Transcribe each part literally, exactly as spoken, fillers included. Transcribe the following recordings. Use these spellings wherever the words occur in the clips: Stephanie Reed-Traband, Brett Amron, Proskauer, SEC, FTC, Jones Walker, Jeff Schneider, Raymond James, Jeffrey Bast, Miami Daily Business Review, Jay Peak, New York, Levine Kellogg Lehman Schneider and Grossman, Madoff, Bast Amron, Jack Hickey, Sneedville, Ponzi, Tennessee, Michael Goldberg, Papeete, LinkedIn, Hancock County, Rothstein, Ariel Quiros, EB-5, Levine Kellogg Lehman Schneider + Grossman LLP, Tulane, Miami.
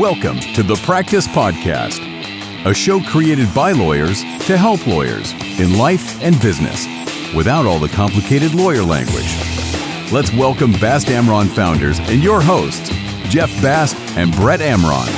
Welcome to The Practice Podcast, a show created by lawyers to help lawyers in life and business without all the complicated lawyer language. Let's welcome Bast Amron founders and your hosts, Jeff Bast and Brett Amron.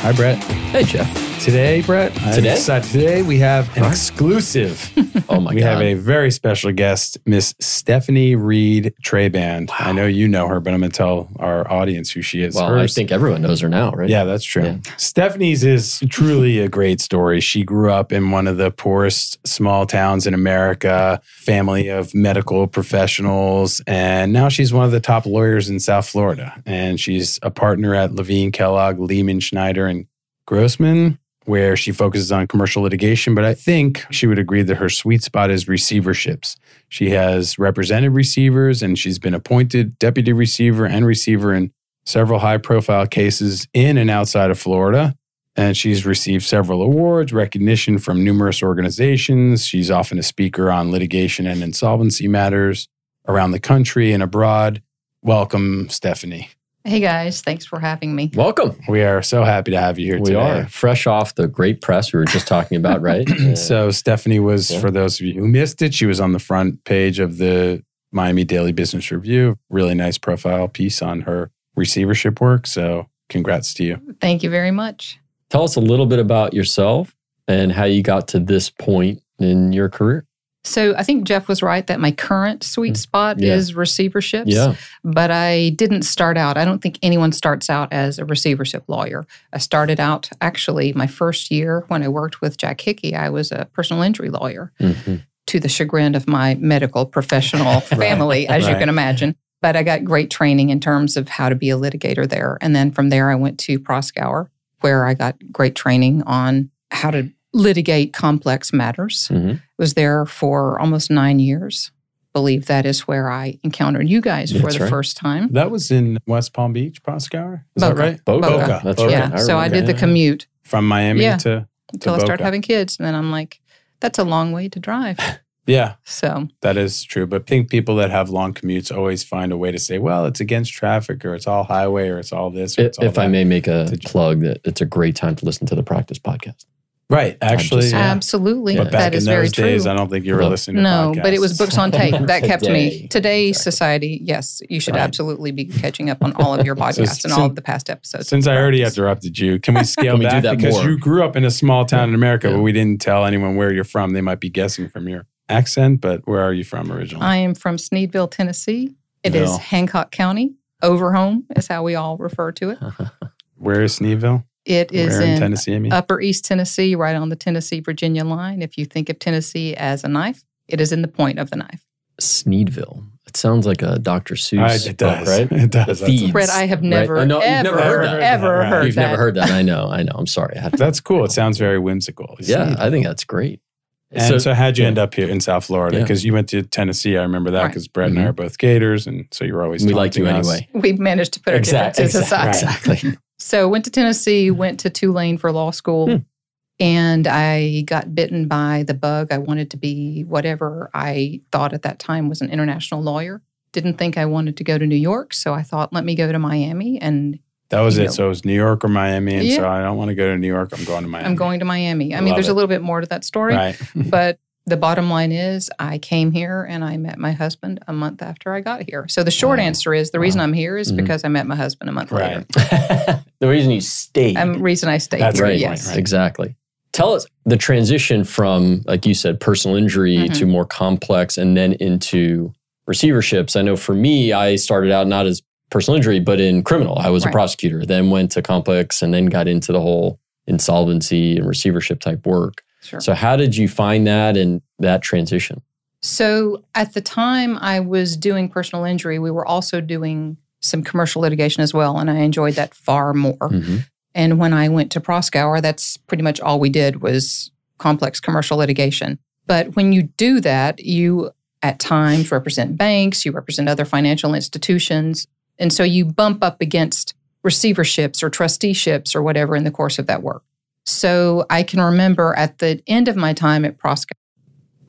Hi, Brett. Hey, Jeff. Today, Brett. Today? I'm excited. Today we have an exclusive. Oh, my we God. We have a very special guest, Miss Stephanie Reed-Traband. Wow. I know you know her, but I'm going to tell our audience who she is. Well, Hers. I think everyone knows her now, right? Yeah, that's true. Yeah. Stephanie's is truly a great story. She grew up in one of the poorest small towns in America, family of medical professionals, and now she's one of the top lawyers in South Florida. And she's a partner at Levine Kellogg Lehman Schneider and Grossman, where she focuses on commercial litigation, but I think she would agree that her sweet spot is receiverships. She has represented receivers, and she's been appointed deputy receiver and receiver in several high-profile cases in and outside of Florida, and she's received several awards, recognition from numerous organizations. She's often a speaker on litigation and insolvency matters around the country and abroad. Welcome, Stephanie. Hey guys, thanks for having me. Welcome. We are so happy to have you here we today. We are. Fresh off the great press we were just talking about, right? Uh, so Stephanie was, yeah. for those of you who missed it, she was on the front page of the Miami Daily Business Review. Really nice profile piece on her receivership work. So congrats to you. Thank you very much. Tell us a little bit about yourself and how you got to this point in your career. So I think Jeff was right that my current sweet spot yeah. is receiverships, yeah. but I didn't start out. I don't think anyone starts out as a receivership lawyer. I started out, actually, my first year when I worked with Jack Hickey, I was a personal injury lawyer mm-hmm. to the chagrin of my medical professional family, right. as right. you can imagine. But I got great training in terms of how to be a litigator there. And then from there, I went to Proskauer, where I got great training on how to litigate complex matters. Mm-hmm. Was there for almost nine years. I believe that is where I encountered you guys for That's the right. first time. That was in West Palm Beach, Proskauer. Is Boca. that right? Boca. Boca. Boca. That's right. Yeah. I so I did the commute. From Miami yeah. to, to Until Boca. I started having kids. And then I'm like, that's a long way to drive. yeah. So. That is true. But I think people that have long commutes always find a way to say, well, it's against traffic or it's all highway or it's all this. Or it's all if that. I may make a plug, that it's a great time to listen to the Practice Podcast. Right, actually. Just, yeah. Absolutely. Yeah. But back that is in those very days, true. I don't think you were well, listening to no, podcasts. No, but it was books on tape. That kept Today. me. Today, exactly. society, yes, you should right. absolutely be catching up on all of your podcasts so, and since, all of the past episodes. Since I already interrupted you, can we scale can we back? Because more? you grew up in a small town yeah. in America, yeah. but we didn't tell anyone where you're from. They might be guessing from your accent, but where are you from originally? I am from Sneedville, Tennessee. It no. is Hancock County. Overhome is how we all refer to it. Where is Sneedville? It is Where in, in Tennessee, I mean? Upper East Tennessee, right on the Tennessee-Virginia line. If you think of Tennessee as a knife, it is in the point of the knife. Sneedville. It sounds like a Doctor Seuss right, it does. book, right? It does. Thieves, Brett, I have never, right? oh, no, ever, never heard that. ever heard that. Right. You've that. never heard that. I know, I know. I'm sorry. I that's cool. It sounds very whimsical. Yeah, Sneedville. I think that's great. And so, so how'd you yeah. end up here in South Florida? Because yeah. you went to Tennessee, I remember that, because right. Brett mm-hmm. and I are both Gators, and so you were always We liked you us. anyway. We managed to put our exactly, differences exactly, aside. Right. Exactly. So went to Tennessee, went to Tulane for law school, hmm. and I got bitten by the bug. I wanted to be whatever I thought at that time was an international lawyer. Didn't think I wanted to go to New York, so I thought, let me go to Miami and... That was it. Know. So it was New York or Miami. And yeah. so I don't want to go to New York. I'm going to Miami. I'm going to Miami. I Love mean, there's it. a little bit more to that story. Right. But the bottom line is I came here and I met my husband a month after I got here. So the short wow. answer is the wow. reason I'm here is mm-hmm. because I met my husband a month right. later. The reason you stayed. The um, reason I stayed. That's right. Yes. Right. Exactly. Tell us the transition from, like you said, personal injury mm-hmm. to more complex and then into receiverships. I know for me, I started out not as personal injury, but in criminal. I was right. a prosecutor, then went to complex and then got into the whole insolvency and receivership type work. Sure. So how did you find that and that transition? So at the time I was doing personal injury, we were also doing some commercial litigation as well, and I enjoyed that far more. Mm-hmm. And when I went to Proskauer, that's pretty much all we did was complex commercial litigation. But when you do that, you at times represent banks, you represent other financial institutions. And so you bump up against receiverships or trusteeships or whatever in the course of that work. So I can remember at the end of my time at Proskauer,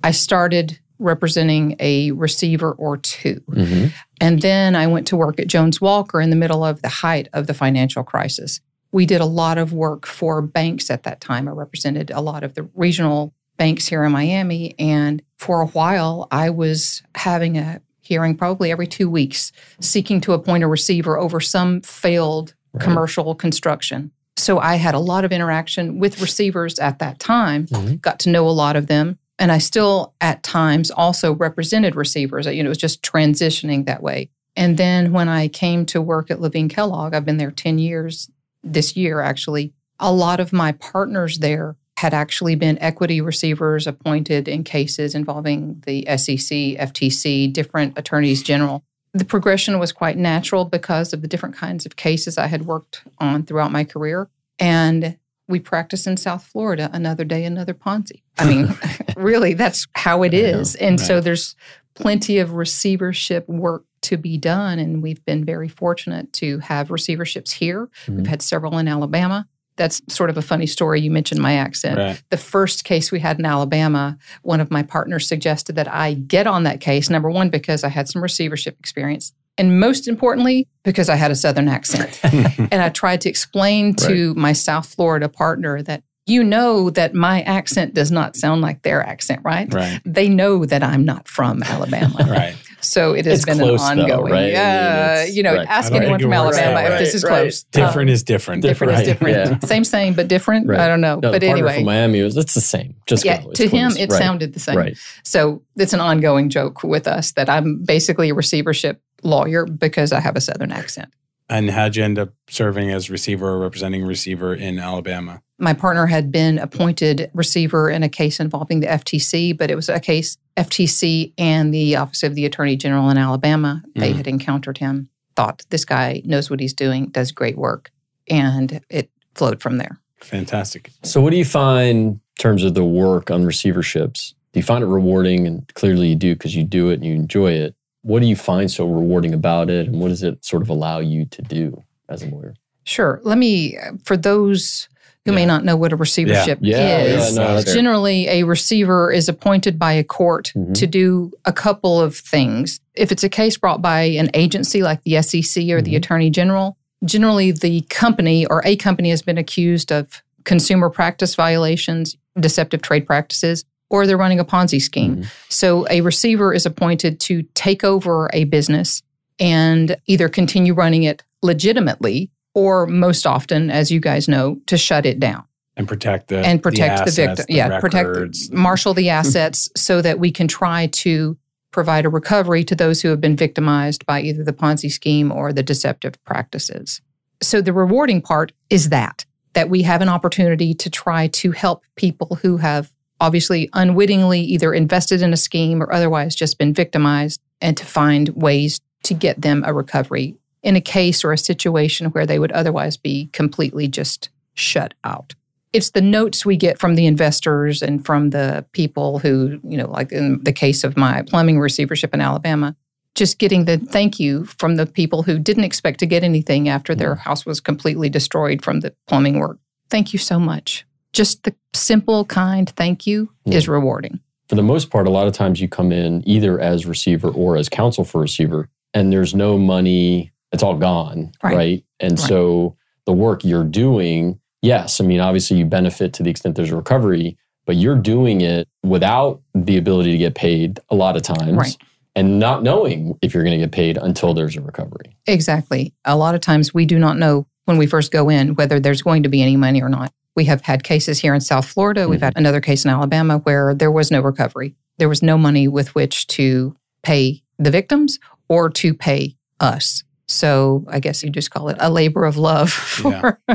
I started representing a receiver or two. Mm-hmm. And then I went to work at Jones Walker in the middle of the height of the financial crisis. We did a lot of work for banks at that time. I represented a lot of the regional banks here in Miami. And for a while, I was having a hearing probably every two weeks, seeking to appoint a receiver over some failed right. commercial construction. So I had a lot of interaction with receivers at that time, mm-hmm. got to know a lot of them. And I still, at times, also represented receivers. You know, it was just transitioning that way. And then when I came to work at Levine Kellogg, I've been there ten years this year, actually. A lot of my partners there had actually been equity receivers appointed in cases involving the S E C, F T C, different attorneys general. The progression was quite natural because of the different kinds of cases I had worked on throughout my career. And we practice in South Florida, another day, another Ponzi. I mean, really, that's how it is. And right. so there's plenty of receivership work to be done. And we've been very fortunate to have receiverships here. Mm-hmm. We've had several in Alabama. That's sort of a funny story. You mentioned my accent. Right. The first case we had in Alabama, one of my partners suggested that I get on that case, number one, because I had some receivership experience. And most importantly, because I had a Southern accent. And I tried to explain to right. my South Florida partner that, you know, that my accent does not sound like their accent, right? right. They know that I'm not from Alabama. right. So it has it's been close, an ongoing, though, right? uh, I mean, you know, right. ask anyone from Alabama right, if right, this is right. close. Different uh, is different. Different right. is different. Yeah. Same, same, but different. Right. I don't know. No, but anyway. From Miami, was, it's the same. Just yeah, to close. Him, it right. sounded the same. Right. So it's an ongoing joke with us that I'm basically a receivership lawyer because I have a Southern accent. And how'd you end up serving as receiver or representing receiver in Alabama? My partner had been appointed receiver in a case involving the F T C, but it was a case F T C and the Office of the Attorney General in Alabama. They mm. had encountered him, thought this guy knows what he's doing, does great work, and it flowed from there. Fantastic. So what do you find in terms of the work on receiverships? Do you find it rewarding? And clearly you do because you do it and you enjoy it. What do you find so rewarding about it, and what does it sort of allow you to do as a lawyer? Sure. Let me, for those who yeah. may not know what a receivership yeah. Yeah, is, yeah, no, generally a receiver is appointed by a court mm-hmm. to do a couple of things. If it's a case brought by an agency like the S E C or mm-hmm. the Attorney General, generally the company or a company has been accused of consumer practice violations, deceptive trade practices, or they're running a Ponzi scheme. Mm-hmm. So a receiver is appointed to take over a business and either continue running it legitimately or most often, as you guys know, to shut it down. And protect the And protect the, assets, the victim. The yeah, records. protect, marshal the assets so that we can try to provide a recovery to those who have been victimized by either the Ponzi scheme or the deceptive practices. So the rewarding part is that, that we have an opportunity to try to help people who have obviously unwittingly either invested in a scheme or otherwise just been victimized, and to find ways to get them a recovery in a case or a situation where they would otherwise be completely just shut out. It's the notes we get from the investors and from the people who, you know, like in the case of my plumbing receivership in Alabama, just getting the thank you from the people who didn't expect to get anything after their house was completely destroyed from the plumbing work. Thank you so much. Just the simple, kind thank you yeah. is rewarding. For the most part, a lot of times you come in either as receiver or as counsel for receiver, and there's no money. It's all gone, right? right? And right. so the work you're doing, yes, I mean, obviously you benefit to the extent there's a recovery, but you're doing it without the ability to get paid a lot of times. Right. And not knowing if you're going to get paid until there's a recovery. Exactly. A lot of times we do not know when we first go in whether there's going to be any money or not. We have had cases here in South Florida. We've mm-hmm. had another case in Alabama where there was no recovery. There was no money with which to pay the victims or to pay us. So I guess you just call it a labor of love for, yeah,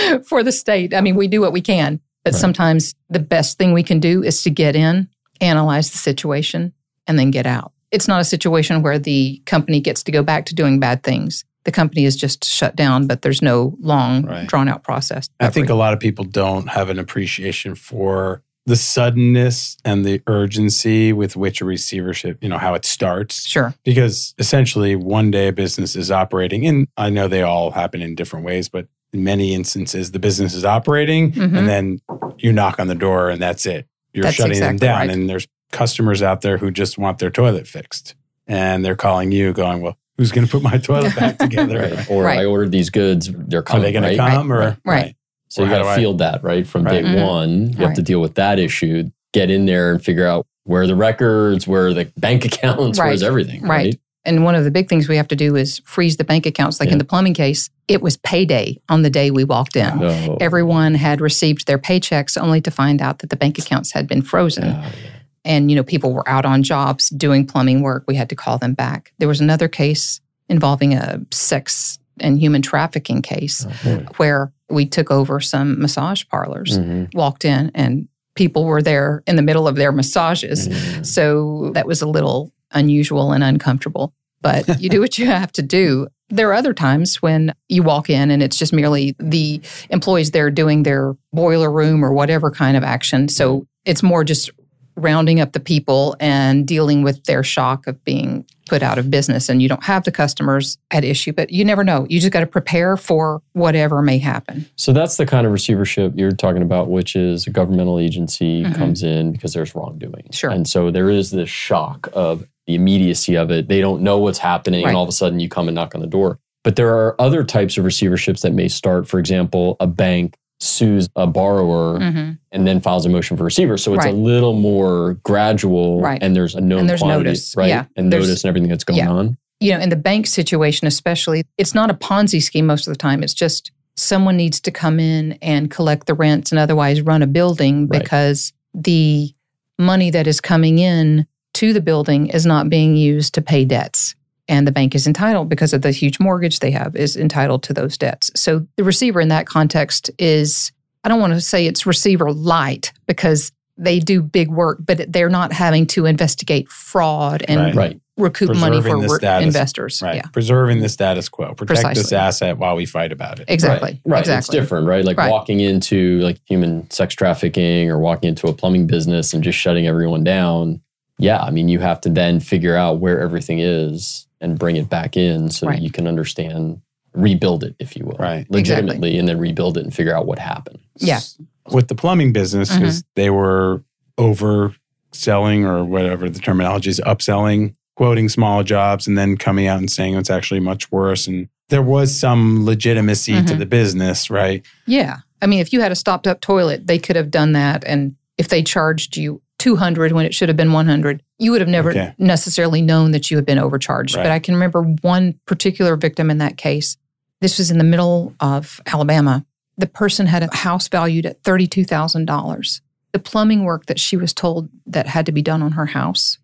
right. for the state. I mean, we do what we can, but right. sometimes the best thing we can do is to get in, analyze the situation, and then get out. It's not a situation where the company gets to go back to doing bad things. The company is just shut down, but there's no long, right. drawn-out process. I think a lot of people don't have an appreciation for the suddenness and the urgency with which a receivership, you know, how it starts. Sure. Because essentially, one day a business is operating, and I know they all happen in different ways, but in many instances, the business is operating, mm-hmm. and then you knock on the door, and that's it. You're that's shutting exactly them down, right. and there's customers out there who just want their toilet fixed. And they're calling you going, well, who's going to put my toilet back together? Right. Or right. I ordered these goods, they're coming, Are they going right? to come? Right. Or, right. right. So or you got to field I? that, right? From right. day mm-hmm. one, you All have right. to deal with that issue, get in there and figure out where are the records, where are the bank accounts, right. where's everything, right. right? And one of the big things we have to do is freeze the bank accounts. Like yeah. in the plumbing case, it was payday on the day we walked in. Oh. Everyone had received their paychecks only to find out that the bank accounts had been frozen. Yeah, yeah. And, you know, people were out on jobs doing plumbing work. We had to call them back. There was another case involving a sex and human trafficking case oh, where we took over some massage parlors, mm-hmm. walked in, and people were there in the middle of their massages. Mm-hmm. So that was a little unusual and uncomfortable. But you do what you have to do. There are other times when you walk in and it's just merely the employees there doing their boiler room or whatever kind of action. So it's more just rounding up the people and dealing with their shock of being put out of business, and you don't have the customers at issue, but you never know. You just got to prepare for whatever may happen. So that's the kind of receivership you're talking about, which is a governmental agency mm-hmm. comes in because there's wrongdoing. Sure. And so there is this shock of the immediacy of it. They don't know what's happening right. and all of a sudden you come and knock on the door. But there are other types of receiverships that may start. For example, a bank sues a borrower mm-hmm. and then files a motion for receiver. So it's right. a little more gradual right. and there's a known and there's quantity, notice. Right? Yeah. And there's, notice and everything that's going yeah. on. You know, in the bank situation especially, it's not a Ponzi scheme most of the time. It's just someone needs to come in and collect the rents and otherwise run a building right. because the money that is coming in to the building is not being used to pay debts. And the bank is entitled, because of the huge mortgage they have, is entitled to those debts. So the receiver in that context is, I don't want to say it's receiver light, because they do big work, but they're not having to investigate fraud and right. recoup preserving money for re- status, investors. Right. Yeah. Preserving the status quo. Protect Precisely. This asset while we fight about it. Exactly. Right. right. Exactly. It's different, right? Like right. walking into like human sex trafficking or walking into a plumbing business and just shutting everyone down. Yeah. I mean, you have to then figure out where everything is and bring it back in so right. that you can understand, rebuild it, if you will, right. legitimately, exactly. and then rebuild it and figure out what happened. Yeah. With the plumbing business, because mm-hmm. they were overselling or whatever the terminology is, upselling, quoting small jobs, and then coming out and saying it's actually much worse. And there was some legitimacy mm-hmm. to the business, right? Yeah. I mean, if you had a stopped up toilet, they could have done that. And if they charged you two hundred when it should have been one hundred, you would have never okay. necessarily known that you had been overcharged. Right. But I can remember one particular victim in that case. This was in the middle of Alabama. The person had a house valued at thirty-two thousand dollars. The plumbing work that she was told that had to be done on her house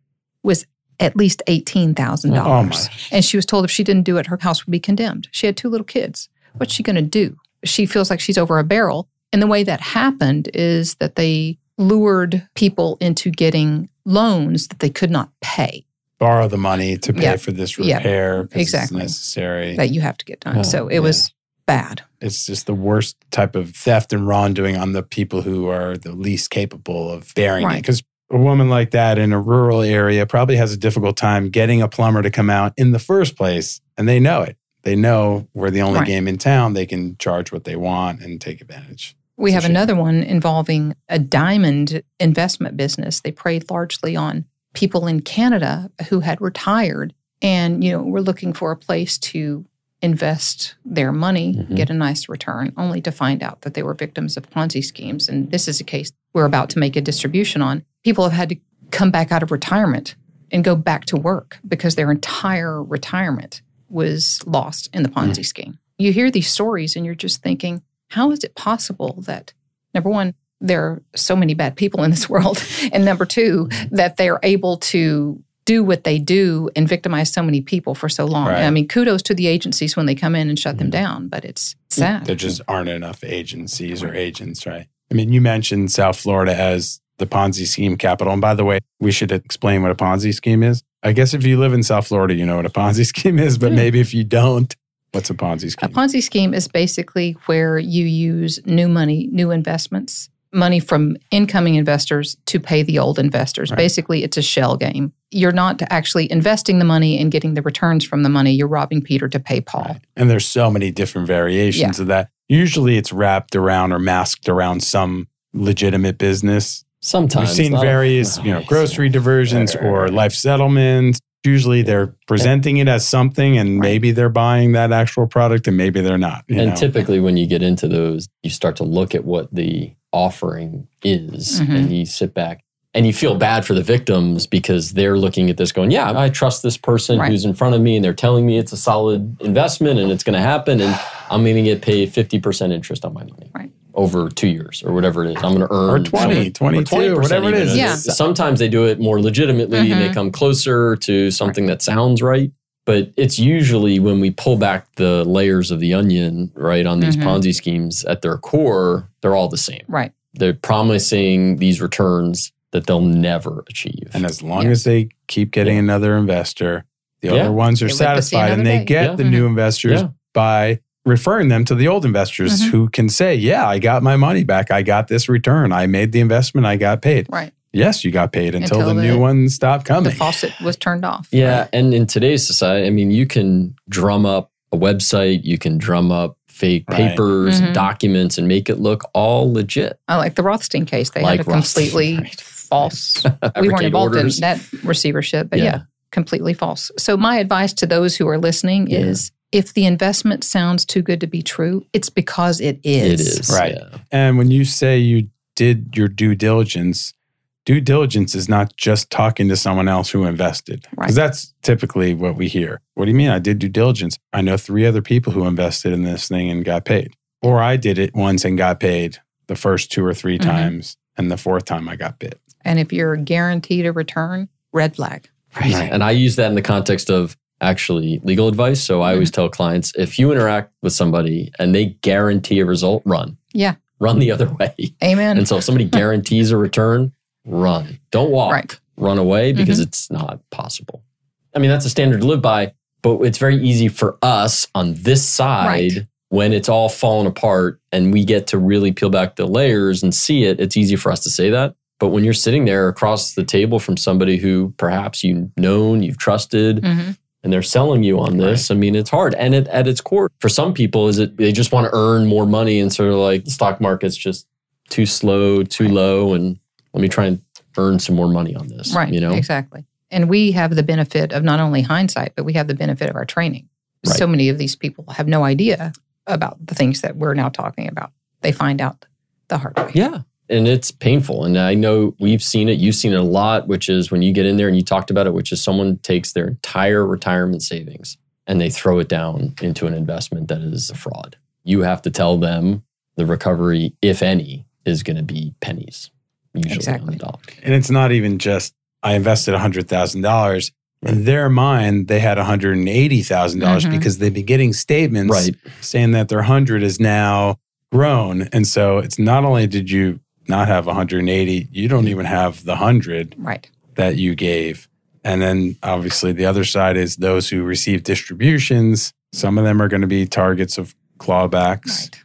was at least eighteen thousand dollars. Oh my. And she was told if she didn't do it, her house would be condemned. She had two little kids. What's she going to do? She feels like she's over a barrel. And the way that happened is that they lured people into getting loans that they could not pay. Borrow the money to pay yeah. for this repair because yeah. exactly. it's necessary. That you have to get done. Oh, so it yeah. was bad. It's just the worst type of theft and wrongdoing on the people who are the least capable of bearing right. it. Because a woman like that in a rural area probably has a difficult time getting a plumber to come out in the first place, and they know it. They know we're the only right. game in town. They can charge what they want and take advantage. We have another one involving a diamond investment business. They preyed largely on people in Canada who had retired and, you know, were looking for a place to invest their money, mm-hmm. get a nice return, only to find out that they were victims of Ponzi schemes. And this is a case we're about to make a distribution on. People have had to come back out of retirement and go back to work because their entire retirement was lost in the Ponzi mm-hmm. scheme. You hear these stories and you're just thinking, how is it possible that, number one, there are so many bad people in this world, and number two, that they're able to do what they do and victimize so many people for so long? Right. I mean, kudos to the agencies when they come in and shut mm-hmm. them down, but it's sad. There just aren't enough agencies right. or agents, right? I mean, you mentioned South Florida as the Ponzi scheme capital. And by the way, we should explain what a Ponzi scheme is. I guess if you live in South Florida, you know what a Ponzi scheme is, but mm. maybe if you don't, what's a Ponzi scheme? A Ponzi scheme is basically where you use new money, new investments, money from incoming investors to pay the old investors. Right. Basically, it's a shell game. You're not actually investing the money and getting the returns from the money. You're robbing Peter to pay Paul. Right. And there's so many different variations yeah. of that. Usually, it's wrapped around or masked around some legitimate business. Sometimes. We've seen various you know, grocery diversions or life settlements. Usually they're presenting it as something and maybe they're buying that actual product and maybe they're not. You and know? Typically when you get into those, you start to look at what the offering is mm-hmm. and you sit back and you feel bad for the victims because they're looking at this going, yeah, I trust this person right. who's in front of me and they're telling me it's a solid investment and it's going to happen and I'm going to get paid fifty percent interest on my money. Right. Over two years or whatever it is. I'm going to earn... Or twenty, twenty-two, or whatever it is. Yeah. Sometimes they do it more legitimately mm-hmm. and they come closer to something right. that sounds right. But it's usually when we pull back the layers of the onion, right, on these mm-hmm. Ponzi schemes at their core, they're all the same. Right. They're promising these returns that they'll never achieve. And as long yeah. as they keep getting yeah. another investor, the yeah. other ones are they satisfied and they day. get yeah. the mm-hmm. new investors yeah. by... referring them to the old investors mm-hmm. who can say, yeah, I got my money back. I got this return. I made the investment. I got paid. Right. Yes, you got paid until, until the, the new one stopped coming. The faucet was turned off. Yeah. Right. And in today's society, I mean, you can drum up a website. You can drum up fake right. papers, mm-hmm. documents, and make it look all legit. I like the Rothstein case. They like had a completely right. false. We weren't involved orders. in that receivership, but yeah. yeah, completely false. So my advice to those who are listening yeah. is, if the investment sounds too good to be true, it's because it is. It is. Right. Yeah. And when you say you did your due diligence, due diligence is not just talking to someone else who invested. Right. Because that's typically what we hear. What do you mean I did due diligence? I know three other people who invested in this thing and got paid. Or I did it once and got paid the first two or three mm-hmm. times, and the fourth time I got bit. And if you're guaranteed a return, red flag. Right. right. And I use that in the context of actually legal advice. So I always tell clients, if you interact with somebody and they guarantee a result, run. Yeah. Run the other way. Amen. And so if somebody guarantees a return, run. Don't walk. Right. Run away because mm-hmm. it's not possible. I mean, that's a standard to live by, but it's very easy for us on this side right. when it's all fallen apart and we get to really peel back the layers and see it. It's easy for us to say that. But when you're sitting there across the table from somebody who perhaps you've known, you've trusted, mm-hmm. and they're selling you on this. Right. I mean, it's hard. And it, at its core, for some people, is it they just want to earn more money and sort of like the stock market's just too slow, too right. low, and let me try and earn some more money on this. Right, you know? Exactly. And we have the benefit of not only hindsight, but we have the benefit of our training. Right. So many of these people have no idea about the things that we're now talking about. They find out the hard way. Yeah, and it's painful. And I know we've seen it, you've seen it a lot, which is when you get in there and you talked about it, which is someone takes their entire retirement savings and they throw it down into an investment that is a fraud. You have to tell them the recovery, if any, is going to be pennies. Usually exactly. on the dollar. And it's not even just, I invested one hundred thousand dollars. Right. In their mind, they had one hundred eighty thousand dollars mm-hmm. because they've been getting statements right. saying that their one hundred is now grown. And so it's not only did you not have one hundred eighty, you don't even have the one hundred right. that you gave. And then obviously the other side is those who receive distributions. Some of them are going to be targets of clawbacks right.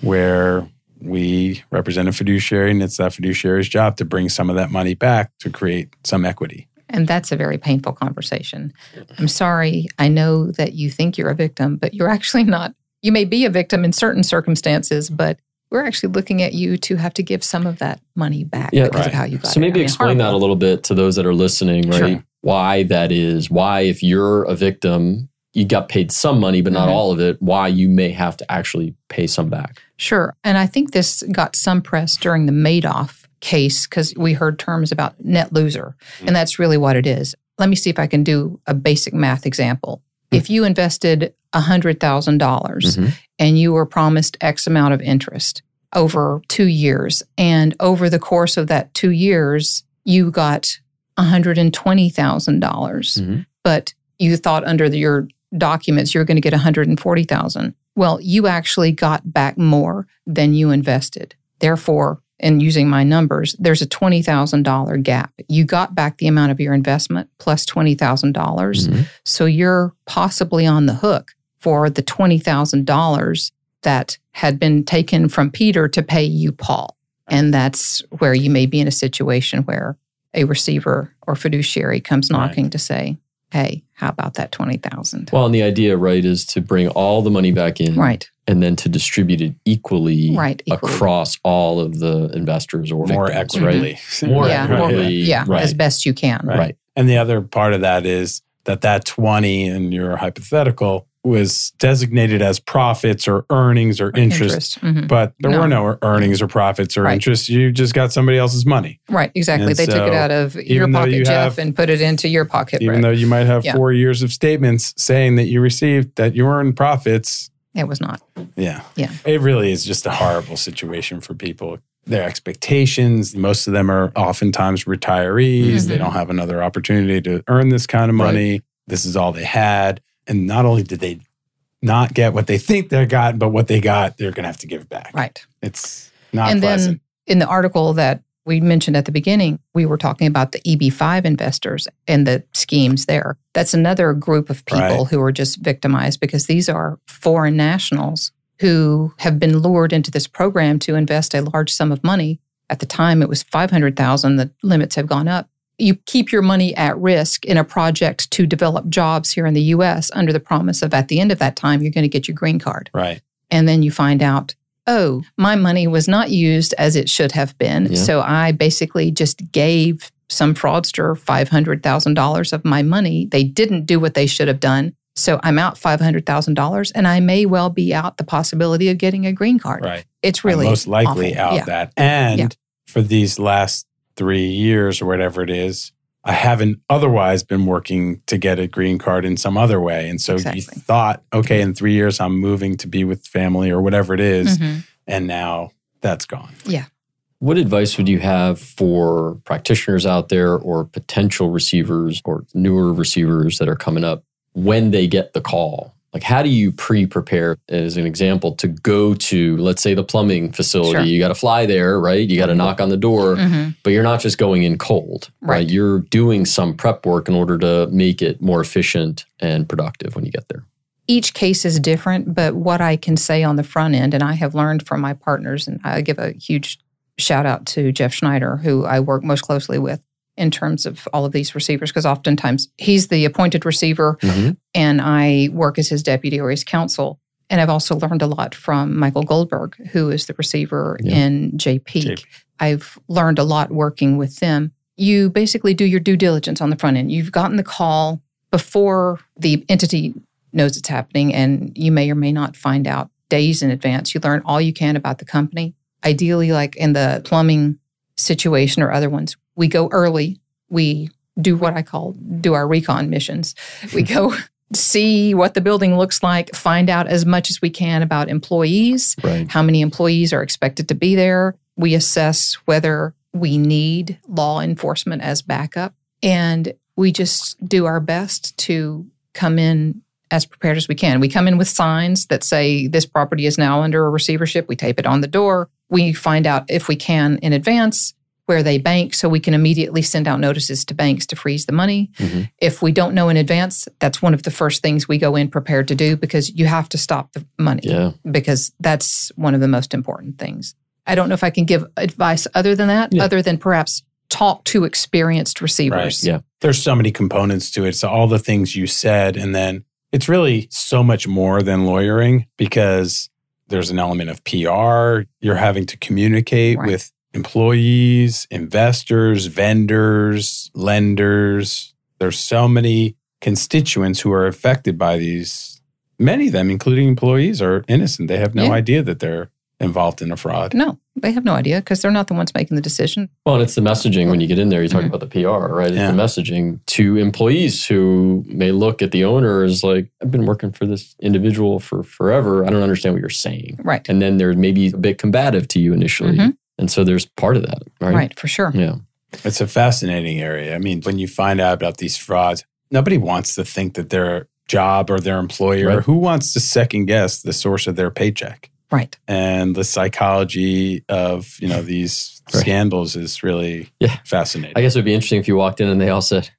where we represent a fiduciary and it's that fiduciary's job to bring some of that money back to create some equity. And that's a very painful conversation. I'm sorry, I know that you think you're a victim, but you're actually not. You may be a victim in certain circumstances, but we're actually looking at you to have to give some of that money back yeah, because right. of how you got so it. So maybe I mean, explain that a little bit to those that are listening, right? Sure. Why that is, why if you're a victim, you got paid some money, but not mm-hmm. all of it, why you may have to actually pay some back. Sure. And I think this got some press during the Madoff case because we heard terms about net loser. Mm-hmm. And that's really what it is. Let me see if I can do a basic math example. Mm-hmm. If you invested one hundred thousand dollars mm-hmm. and you were promised X amount of interest over two years. And over the course of that two years, you got one hundred twenty thousand dollars. Mm-hmm. But you thought under the, your documents, you were going to get one hundred forty thousand dollars. Well, you actually got back more than you invested. Therefore, and using my numbers, there's a twenty thousand dollars gap. You got back the amount of your investment plus twenty thousand dollars. Mm-hmm. So you're possibly on the hook for the twenty thousand dollars that had been taken from Peter to pay you Paul. And that's where you may be in a situation where a receiver or fiduciary comes knocking right. to say, hey, how about that twenty thousand dollars? Well, and the idea, right, is to bring all the money back in. Right. And then to distribute it equally, right, equally. across all of the investors or more victims, equitably. Mm-hmm. More yeah. equitably. Right. Yeah, right. As best you can. Right. right. And the other part of that is that that twenty in your hypothetical was designated as profits or earnings or, or interest, interest. Mm-hmm. but there no. were no earnings or profits or right. interest. You just got somebody else's money. Right, exactly. And they so took it out of your pocket, you Jeff, have, and put it into your pocket. Even Brett. Though you might have yeah. four years of statements saying that you received, that you earned profits. It was not. Yeah. Yeah. It really is just a horrible situation for people. Their expectations, most of them are oftentimes retirees. Mm-hmm. They don't have another opportunity to earn this kind of money. Right. This is all they had. And not only did they not get what they think they got, but what they got, they're going to have to give back. Right. It's not and pleasant. And then in the article that we mentioned at the beginning, we were talking about the E B five investors and the schemes there. That's another group of people right. who are just victimized, because these are foreign nationals who have been lured into this program to invest a large sum of money. At the time, it was five hundred thousand dollars. The limits have gone up. You keep your money at risk in a project to develop jobs here in the U S under the promise of, at the end of that time, you're going to get your green card. Right. And then you find out, oh, my money was not used as it should have been. Yeah. So I basically just gave some fraudster five hundred thousand dollars of my money. They didn't do what they should have done. So I'm out five hundred thousand dollars, and I may well be out the possibility of getting a green card. Right. It's really I'm most likely awful. out yeah. that. And yeah. for these last three years or whatever it is, I haven't otherwise been working to get a green card in some other way. And so exactly. you thought, okay, in three years, I'm moving to be with family or whatever it is. Mm-hmm. And now that's gone. Yeah. What advice would you have for practitioners out there or potential receivers or newer receivers that are coming up when they get the call? Like, how do you pre-prepare, as an example, to go to, let's say, the plumbing facility? Sure. You got to fly there, right? You got to knock on the door, mm-hmm. but you're not just going in cold, right. right? You're doing some prep work in order to make it more efficient and productive when you get there. Each case is different, but what I can say on the front end, and I have learned from my partners, and I give a huge shout out to Jeff Schneider, who I work most closely with, in terms of all of these receivers, because oftentimes he's the appointed receiver mm-hmm. and I work as his deputy or his counsel. And I've also learned a lot from Michael Goldberg, who is the receiver yeah. in Jay Peak. I've learned a lot working with them. You basically do your due diligence on the front end. You've gotten the call before the entity knows it's happening, and you may or may not find out days in advance. You learn all you can about the company. Ideally, like in the plumbing situation or other ones, we go early. We do what I call do our recon missions. We go see what the building looks like, find out as much as we can about employees, right. how many employees are expected to be there. We assess whether we need law enforcement as backup. And we just do our best to come in as prepared as we can. We come in with signs that say this property is now under a receivership. We tape it on the door. We find out, if we can, in advance where they bank, so we can immediately send out notices to banks to freeze the money. Mm-hmm. If we don't know in advance, that's one of the first things we go in prepared to do, because you have to stop the money, yeah. because that's one of the most important things. I don't know if I can give advice other than that, yeah. other than perhaps talk to experienced receivers. Right. Yeah, there's so many components to it. So all the things you said, and then it's really so much more than lawyering, because there's an element of P R. You're having to communicate right. with employees, investors, vendors, lenders. There's so many constituents who are affected by these. Many of them, including employees, are innocent. They have no yeah. idea that they're involved in a fraud. No, they have no idea, because they're not the ones making the decision. Well, and it's the messaging when you get in there. You're talking mm-hmm. about the P R, right? It's yeah. the messaging to employees who may look at the owner as like, I've been working for this individual for forever. I don't understand what you're saying. Right. And then they're maybe a bit combative to you initially. Mm-hmm. And so there's part of that, right? Right, for sure. Yeah. It's a fascinating area. I mean, when you find out about these frauds, nobody wants to think that their job or their employer, right. who wants to second guess the source of their paycheck? Right. And the psychology of, you know, these right. scandals is really yeah. fascinating. I guess it would be interesting if you walked in and they all said,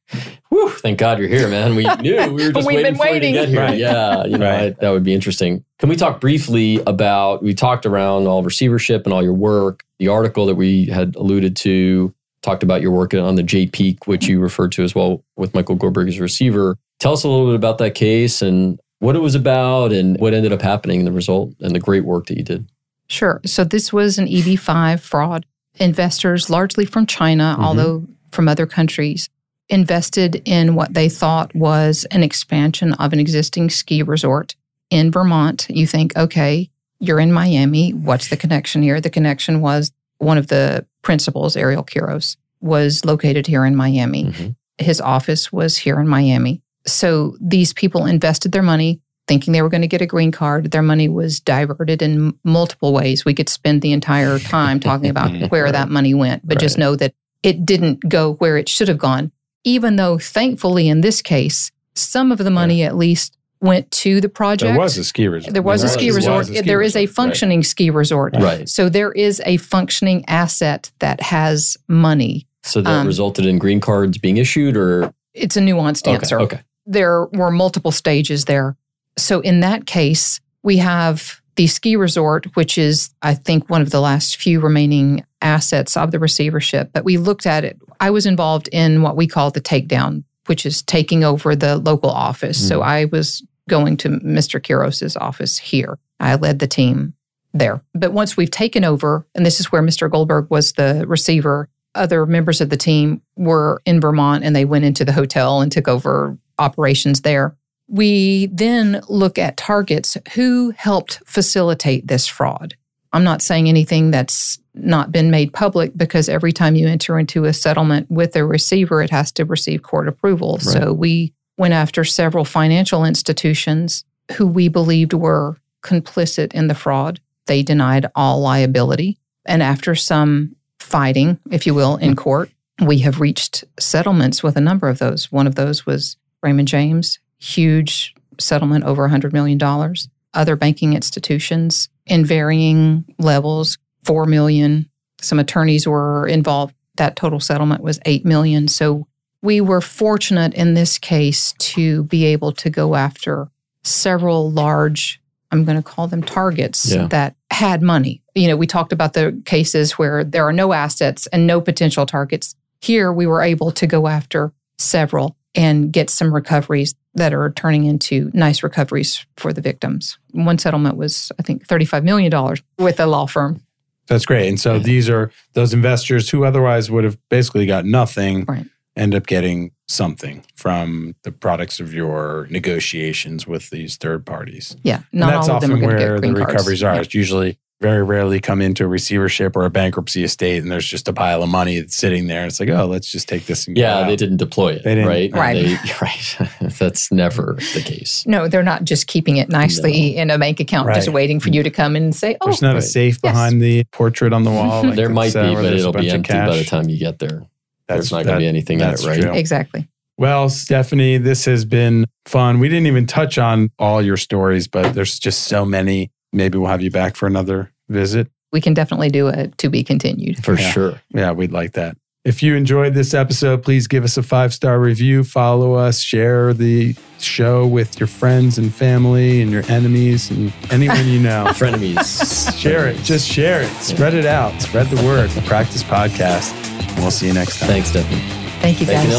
whew, thank God you're here, man. We knew. We were just waiting been for waiting. you to get here. Right. Yeah, you know, right. I, that would be interesting. Can we talk briefly about, we talked around all receivership and all your work, the article that we had alluded to, talked about your work on the Jay Peak, which you referred to as well with Michael Goldberg as receiver. Tell us a little bit about that case and what it was about and what ended up happening in the result and the great work that you did. Sure. So this was an E B five fraud. Investors, largely from China, mm-hmm. although from other countries, invested in what they thought was an expansion of an existing ski resort in Vermont. You think, okay, you're in Miami. What's the connection here? The connection was one of the principals, Ariel Quiros, was located here in Miami. Mm-hmm. His office was here in Miami. So these people invested their money thinking they were going to get a green card. Their money was diverted in multiple ways. We could spend the entire time talking about where right. that money went, but right. just know that it didn't go where it should have gone, even though thankfully in this case, some of the money right. at least went to the project. There was a ski resort. There was, there a, ski was, resort. was a ski there resort. There is a functioning right. ski resort. Right. So there is a functioning asset that has money. So that um, resulted in green cards being issued or? It's a nuanced okay. answer. Okay. There were multiple stages there. So in that case, we have the ski resort, which is, I think, one of the last few remaining assets of the receivership. But we looked at it. I was involved in what we call the takedown, which is taking over the local office. Mm. So I was going to Mister Quiros' office here. I led the team there. But once we've taken over, and this is where Mister Goldberg was the receiver, other members of the team were in Vermont and they went into the hotel and took over operations there. We then look at targets who helped facilitate this fraud. I'm not saying anything that's not been made public because every time you enter into a settlement with a receiver, it has to receive court approval. Right. So we went after several financial institutions who we believed were complicit in the fraud. They denied all liability. And after some fighting, if you will, in court, we have reached settlements with a number of those. One of those was Raymond James. Huge settlement, over one hundred million dollars. Other banking institutions in varying levels, four million dollars. Some attorneys were involved. That total settlement was eight million dollars. So we were fortunate in this case to be able to go after several large, I'm going to call them targets, yeah. that had money. You know, we talked about the cases where there are no assets and no potential targets. Here, we were able to go after several and get some recoveries that are turning into nice recoveries for the victims. One settlement was, I think, thirty-five million dollars with a law firm. That's great. And so yeah. these are those investors who otherwise would have basically got nothing, right. end up getting something from the products of your negotiations with these third parties. Yeah. Not and that's all of them often are where the recoveries cards. Are. Yeah. It's usually very rarely come into a receivership or a bankruptcy estate and there's just a pile of money that's sitting there. It's like, oh, let's just take this and yeah, go. Yeah, they didn't deploy it, they didn't, right? Right. They, right. That's never the case. No, they're not just keeping it nicely no. in a bank account, right. just waiting for you to come and say, oh. There's not right. a safe behind yes. the portrait on the wall. Like there might be, but it'll be empty by the time you get there. That's, there's not that, going to be anything in it, right? True. Exactly. Well, Stephanie, this has been fun. We didn't even touch on all your stories, but there's just so many. Maybe we'll have you back for another visit. We can definitely do a to be continued. For yeah. sure. Yeah, we'd like that. If you enjoyed this episode, please give us a five-star review, follow us, share the show with your friends and family and your enemies and anyone you know. Frenemies. Share it. Just share it. Spread it out. Spread the word. Practice podcast. And we'll see you next time. Thanks, Stephanie. Thank you, guys. Thank you,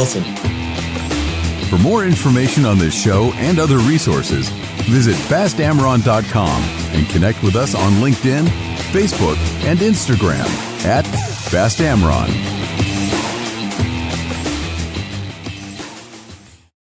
Nelson. For more information on this show and other resources, visit Bast Amron dot com and connect with us on LinkedIn, Facebook, and Instagram at Bast Amron.